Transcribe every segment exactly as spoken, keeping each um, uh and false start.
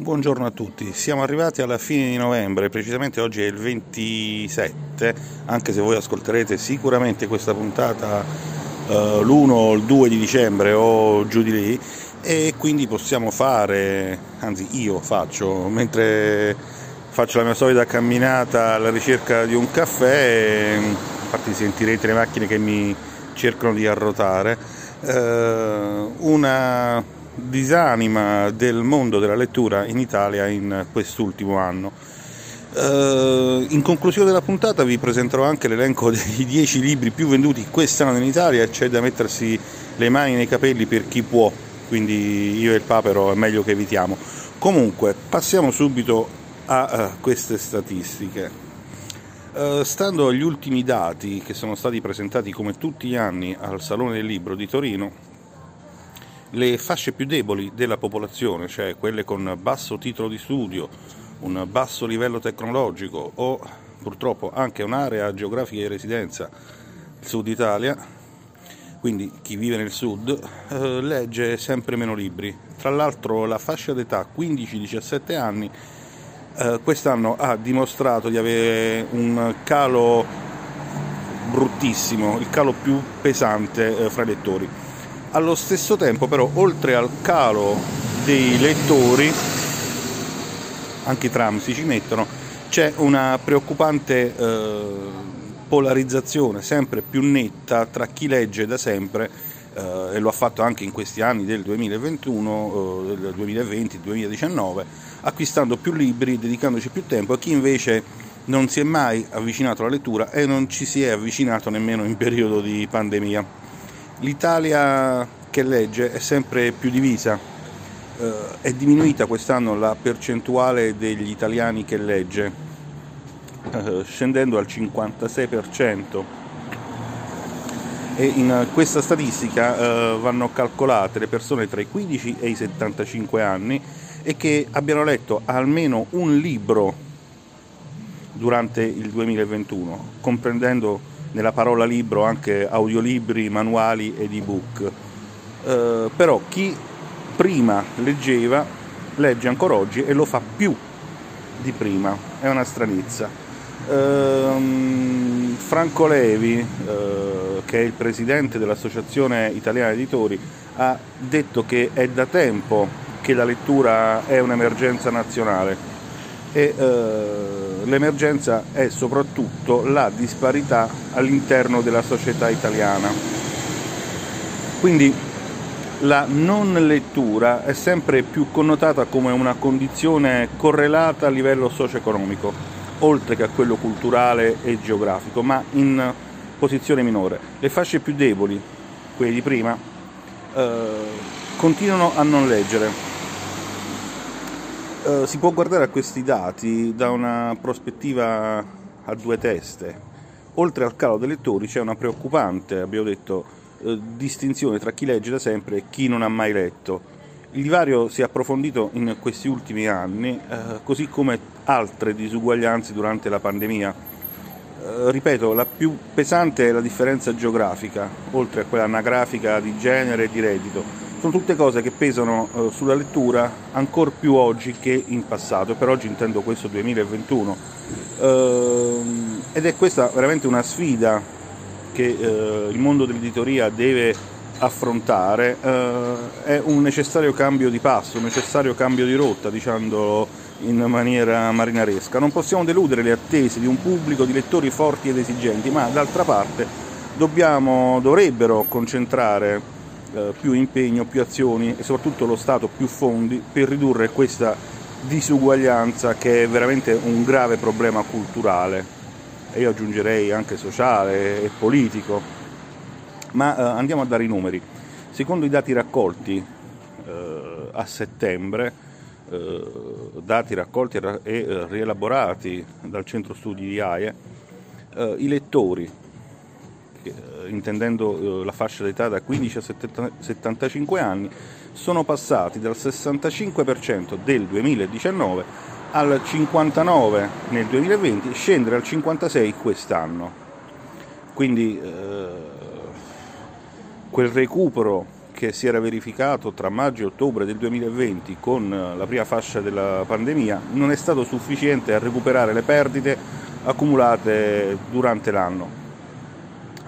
Buongiorno a tutti, siamo arrivati alla fine di novembre, precisamente oggi è il ventisette, anche se voi ascolterete sicuramente questa puntata eh, l'primo o il due di dicembre o giù di lì, e quindi possiamo fare, anzi io faccio, mentre faccio la mia solita camminata alla ricerca di un caffè, infatti sentirete le macchine che mi cercano di arrotare, eh, una... disanima del mondo della lettura in Italia in quest'ultimo anno. In conclusione della puntata vi presenterò anche l'elenco dei dieci libri più venduti quest'anno in Italia, c'è da mettersi le mani nei capelli per chi può, quindi io e il papero è meglio che evitiamo. Comunque passiamo subito a queste statistiche. Stando agli ultimi dati che sono stati presentati come tutti gli anni al Salone del Libro di Torino, le fasce più deboli della popolazione, cioè quelle con basso titolo di studio, un basso livello tecnologico o purtroppo anche un'area geografica di residenza, il Sud Italia, quindi chi vive nel Sud, eh, legge sempre meno libri. Tra l'altro la fascia d'età quindici diciassette anni eh, quest'anno ha dimostrato di avere un calo bruttissimo, il calo più pesante eh, fra i lettori. Allo stesso tempo però, oltre al calo dei lettori, anche i tram si ci mettono, c'è una preoccupante eh, polarizzazione sempre più netta tra chi legge da sempre eh, e lo ha fatto anche in questi anni del duemilaventuno, eh, del duemilaventi, duemiladiciannove, acquistando più libri, dedicandoci più tempo, e chi invece non si è mai avvicinato alla lettura e non ci si è avvicinato nemmeno in periodo di pandemia. L'Italia che legge è sempre più divisa, eh, è diminuita quest'anno la percentuale degli italiani che legge, eh, scendendo al cinquantasei per cento, e in questa statistica eh, vanno calcolate le persone tra i quindici e i settantacinque anni e che abbiano letto almeno un libro durante il duemilaventuno, comprendendo nella parola libro anche audiolibri, manuali ed ebook. Eh, però chi prima leggeva legge ancora oggi e lo fa più di prima, è una stranezza. Eh, Franco Levi, eh, che è il presidente dell'Associazione Italiana Editori, ha detto che è da tempo che la lettura è un'emergenza nazionale e eh, l'emergenza è soprattutto la disparità all'interno della società italiana. Quindi la non lettura è sempre più connotata come una condizione correlata a livello socio-economico, oltre che a quello culturale e geografico, ma in posizione minore. Le fasce più deboli, quelle di prima, eh, continuano a non leggere. Uh, si può guardare a questi dati da una prospettiva a due teste. Oltre al calo dei lettori c'è una preoccupante, abbiamo detto, uh, distinzione tra chi legge da sempre e chi non ha mai letto. Il divario si è approfondito in questi ultimi anni, uh, così come altre disuguaglianze durante la pandemia. Uh, ripeto, la più pesante è la differenza geografica, oltre a quella anagrafica di genere e di reddito. Sono tutte cose che pesano eh, sulla lettura ancor più oggi che in passato, e per oggi intendo questo duemilaventuno, ehm, ed è questa veramente una sfida che eh, il mondo dell'editoria deve affrontare. Eh, è un necessario cambio di passo, un necessario cambio di rotta, dicendolo in maniera marinaresca. Non possiamo deludere le attese di un pubblico di lettori forti ed esigenti, ma d'altra parte dobbiamo, dovrebbero concentrare più impegno, più azioni e soprattutto lo Stato più fondi per ridurre questa disuguaglianza, che è veramente un grave problema culturale e io aggiungerei anche sociale e politico. Ma eh, andiamo a dare i numeri. Secondo i dati raccolti eh, a settembre, eh, dati raccolti e eh, rielaborati dal centro studi di A I E, eh, i lettori, intendendo la fascia d'età da quindici a settantacinque anni, sono passati dal sessantacinque per cento del duemiladiciannove al cinquantanove per cento nel duemilaventi e scendere al cinquantasei per cento quest'anno. Quindi eh, quel recupero che si era verificato tra maggio e ottobre del duemilaventi con la prima fascia della pandemia non è stato sufficiente a recuperare le perdite accumulate durante l'anno.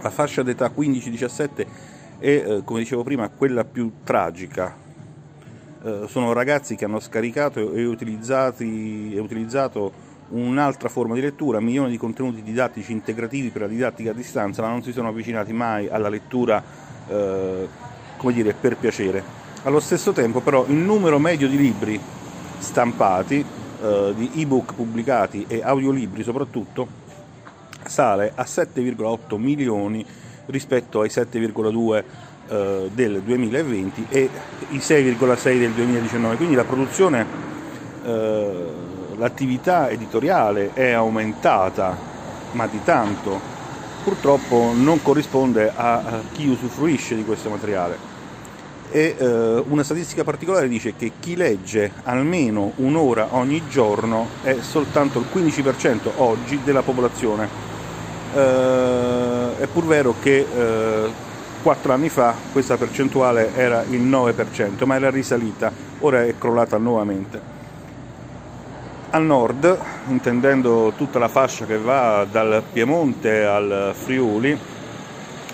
La fascia d'età quindici diciassette è, come dicevo prima, quella più tragica. Sono ragazzi che hanno scaricato e, utilizzati, e utilizzato un'altra forma di lettura, milioni di contenuti didattici integrativi per la didattica a distanza, ma non si sono avvicinati mai alla lettura, eh, come dire, per piacere. Allo stesso tempo però il numero medio di libri stampati, eh, di ebook pubblicati e audiolibri soprattutto, sale a sette virgola otto milioni rispetto ai sette virgola due eh, del duemilaventi e i sei virgola sei del duemiladiciannove, quindi la produzione, eh, l'attività editoriale è aumentata, ma di tanto. Purtroppo non corrisponde a chi usufruisce di questo materiale. E eh, una statistica particolare dice che chi legge almeno un'ora ogni giorno è soltanto il quindici per cento oggi della popolazione. Eh, è pur vero che quattro eh, anni fa questa percentuale era il nove per cento, ma era risalita, ora è crollata nuovamente. Al nord, intendendo tutta la fascia che va dal Piemonte al Friuli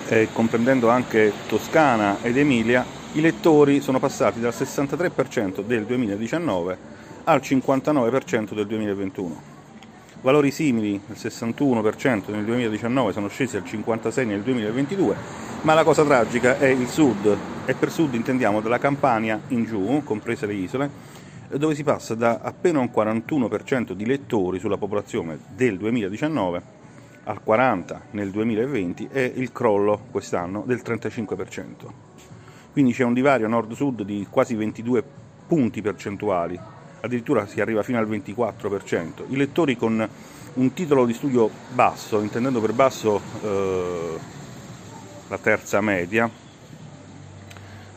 e comprendendo anche Toscana ed Emilia, i lettori sono passati dal sessantatré per cento del duemiladiciannove al cinquantanove per cento del duemilaventuno. Valori simili, il sessantuno per cento nel duemiladiciannove, sono scesi al cinquantasei per cento nel duemilaventidue, ma la cosa tragica è il sud, e per sud intendiamo dalla Campania in giù, comprese le isole, dove si passa da appena un quarantuno per cento di lettori sulla popolazione del duemiladiciannove al quaranta per cento nel duemilaventi e il crollo quest'anno del trentacinque per cento. Quindi c'è un divario nord-sud di quasi ventidue punti percentuali, addirittura si arriva fino al ventiquattro per cento. I lettori con un titolo di studio basso, intendendo per basso eh, la terza media,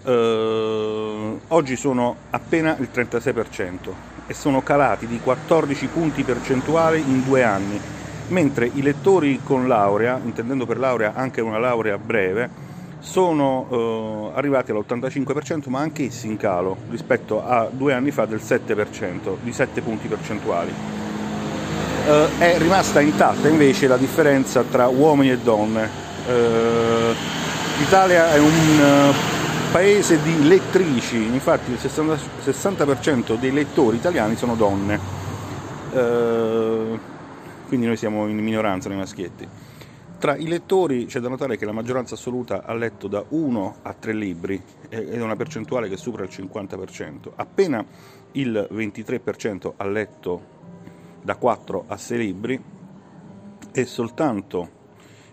Uh, oggi sono appena il trentasei per cento e sono calati di quattordici punti percentuali in due anni, mentre i lettori con laurea, intendendo per laurea anche una laurea breve, sono uh, arrivati all'ottantacinque per cento, ma anch'essi in calo rispetto a due anni fa del sette per cento, di sette punti percentuali. Uh, è rimasta intatta invece la differenza tra uomini e donne. Uh, l'Italia è un uh, paese di lettrici, infatti il sessanta per cento dei lettori italiani sono donne, eh, quindi noi siamo in minoranza nei maschietti. Tra i lettori c'è da notare che la maggioranza assoluta ha letto da uno a tre libri ed è una percentuale che supera il cinquanta per cento, appena il ventitré per cento ha letto da quattro a sei libri e soltanto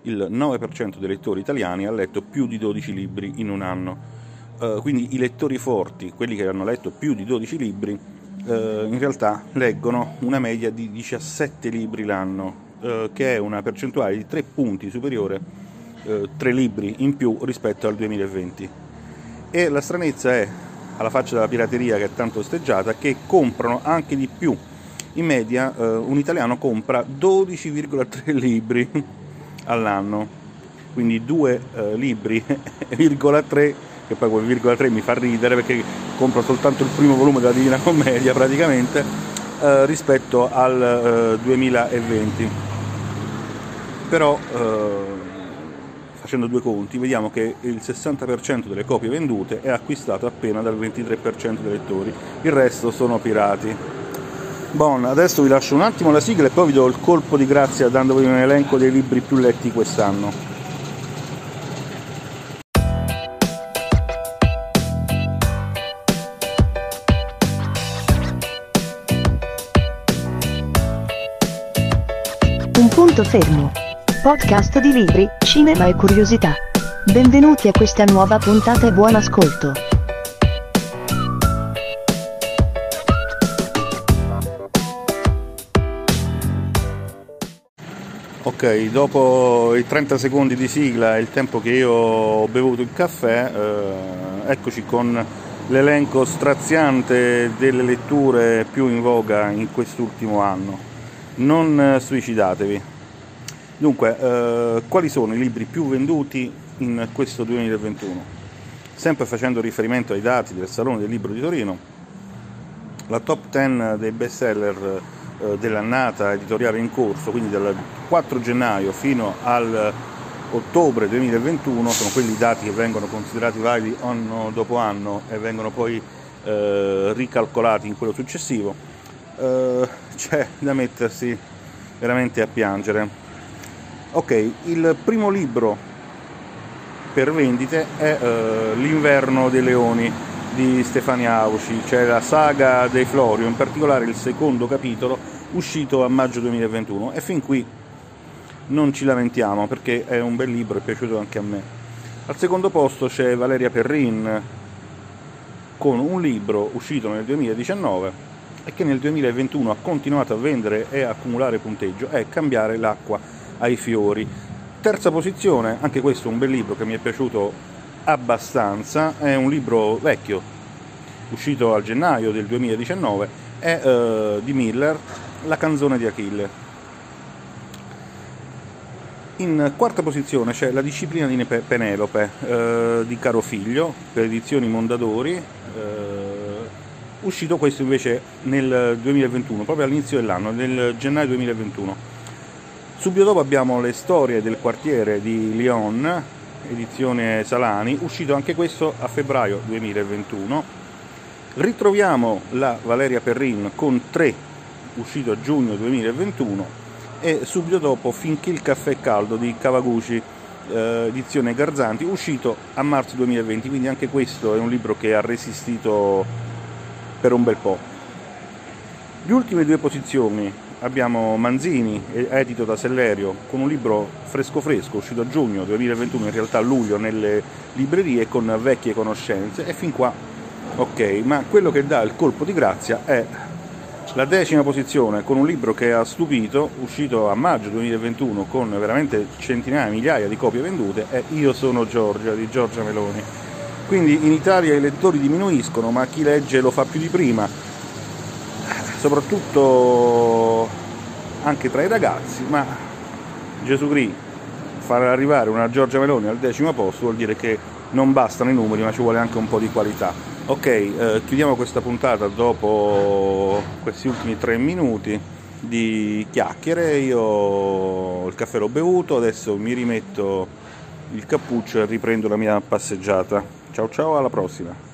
il nove per cento dei lettori italiani ha letto più di dodici libri in un anno. Uh, quindi i lettori forti, quelli che hanno letto più di dodici libri, uh, in realtà leggono una media di diciassette libri l'anno, uh, che è una percentuale di tre punti superiore, uh, tre libri in più rispetto al duemilaventi. E la stranezza è, alla faccia della pirateria che è tanto osteggiata, che comprano anche di più. In media uh, un italiano compra dodici virgola tre libri all'anno, quindi due uh, libri, virgola tre, che poi quel virgola tre mi fa ridere perché compro soltanto il primo volume della Divina Commedia praticamente, eh, rispetto al eh, duemilaventi. Però eh, facendo due conti vediamo che il sessanta per cento delle copie vendute è acquistato appena dal ventitré per cento dei lettori, il resto sono pirati. Bon, adesso vi lascio un attimo la sigla e poi vi do il colpo di grazia dandovi un elenco dei libri più letti quest'anno. Fermo. Podcast di libri, cinema e curiosità. Benvenuti a questa nuova puntata e buon ascolto. Ok, dopo i trenta secondi di sigla e il tempo che io ho bevuto il caffè, eh, eccoci con l'elenco straziante delle letture più in voga in quest'ultimo anno. Non suicidatevi. Dunque, eh, quali sono i libri più venduti in questo duemilaventuno? Sempre facendo riferimento ai dati del Salone del Libro di Torino, la top dieci dei best seller dell'annata editoriale in corso, quindi dal quattro gennaio fino all'ottobre duemilaventuno, sono quelli dati che vengono considerati validi anno dopo anno e vengono poi eh, ricalcolati in quello successivo. Eh, c'è da mettersi veramente a piangere. Ok, il primo libro per vendite è eh, L'inverno dei leoni di Stefania Auci, cioè la saga dei Florio, in particolare il secondo capitolo uscito a maggio duemilaventuno, e fin qui non ci lamentiamo perché è un bel libro, è piaciuto anche a me. Al secondo posto c'è Valeria Perrin con un libro uscito nel duemiladiciannove e che nel duemilaventuno ha continuato a vendere e accumulare punteggio, è Cambiare l'acqua ai fiori. Terza posizione, anche questo è un bel libro che mi è piaciuto abbastanza, è un libro vecchio, uscito a gennaio del duemiladiciannove, è eh, di Miller, La canzone di Achille. In quarta posizione c'è La disciplina di Penelope eh, di Carofiglio, per edizioni Mondadori, eh, uscito questo invece nel duemilaventuno, proprio all'inizio dell'anno, nel gennaio duemilaventuno. Subito dopo abbiamo Le storie del quartiere di Lyon, edizione Salani, uscito anche questo a febbraio duemilaventuno. Ritroviamo la Valeria Perrin con tre, uscito a giugno duemilaventuno, e subito dopo Finché il Caffè Caldo di Kawaguchi, edizione Garzanti, uscito a marzo duemilaventi, quindi anche questo è un libro che ha resistito per un bel po'. Le ultime due posizioni abbiamo Manzini, edito da Sellerio, con un libro fresco fresco, uscito a giugno duemilaventuno, in realtà a luglio nelle librerie, con Vecchie conoscenze, e fin qua ok, ma quello che dà il colpo di grazia è la decima posizione, con un libro che ha stupito, uscito a maggio duemilaventuno con veramente centinaia, migliaia di copie vendute, è Io sono Giorgia di Giorgia Meloni. Quindi in Italia i lettori diminuiscono, ma chi legge lo fa più di prima, soprattutto anche tra i ragazzi, ma Gesù Cristo, far arrivare una Giorgia Meloni al decimo posto vuol dire che non bastano i numeri, ma ci vuole anche un po' di qualità. Ok, eh, chiudiamo questa puntata dopo questi ultimi tre minuti di chiacchiere. Io il caffè l'ho bevuto, adesso mi rimetto il cappuccio e riprendo la mia passeggiata. Ciao ciao, alla prossima!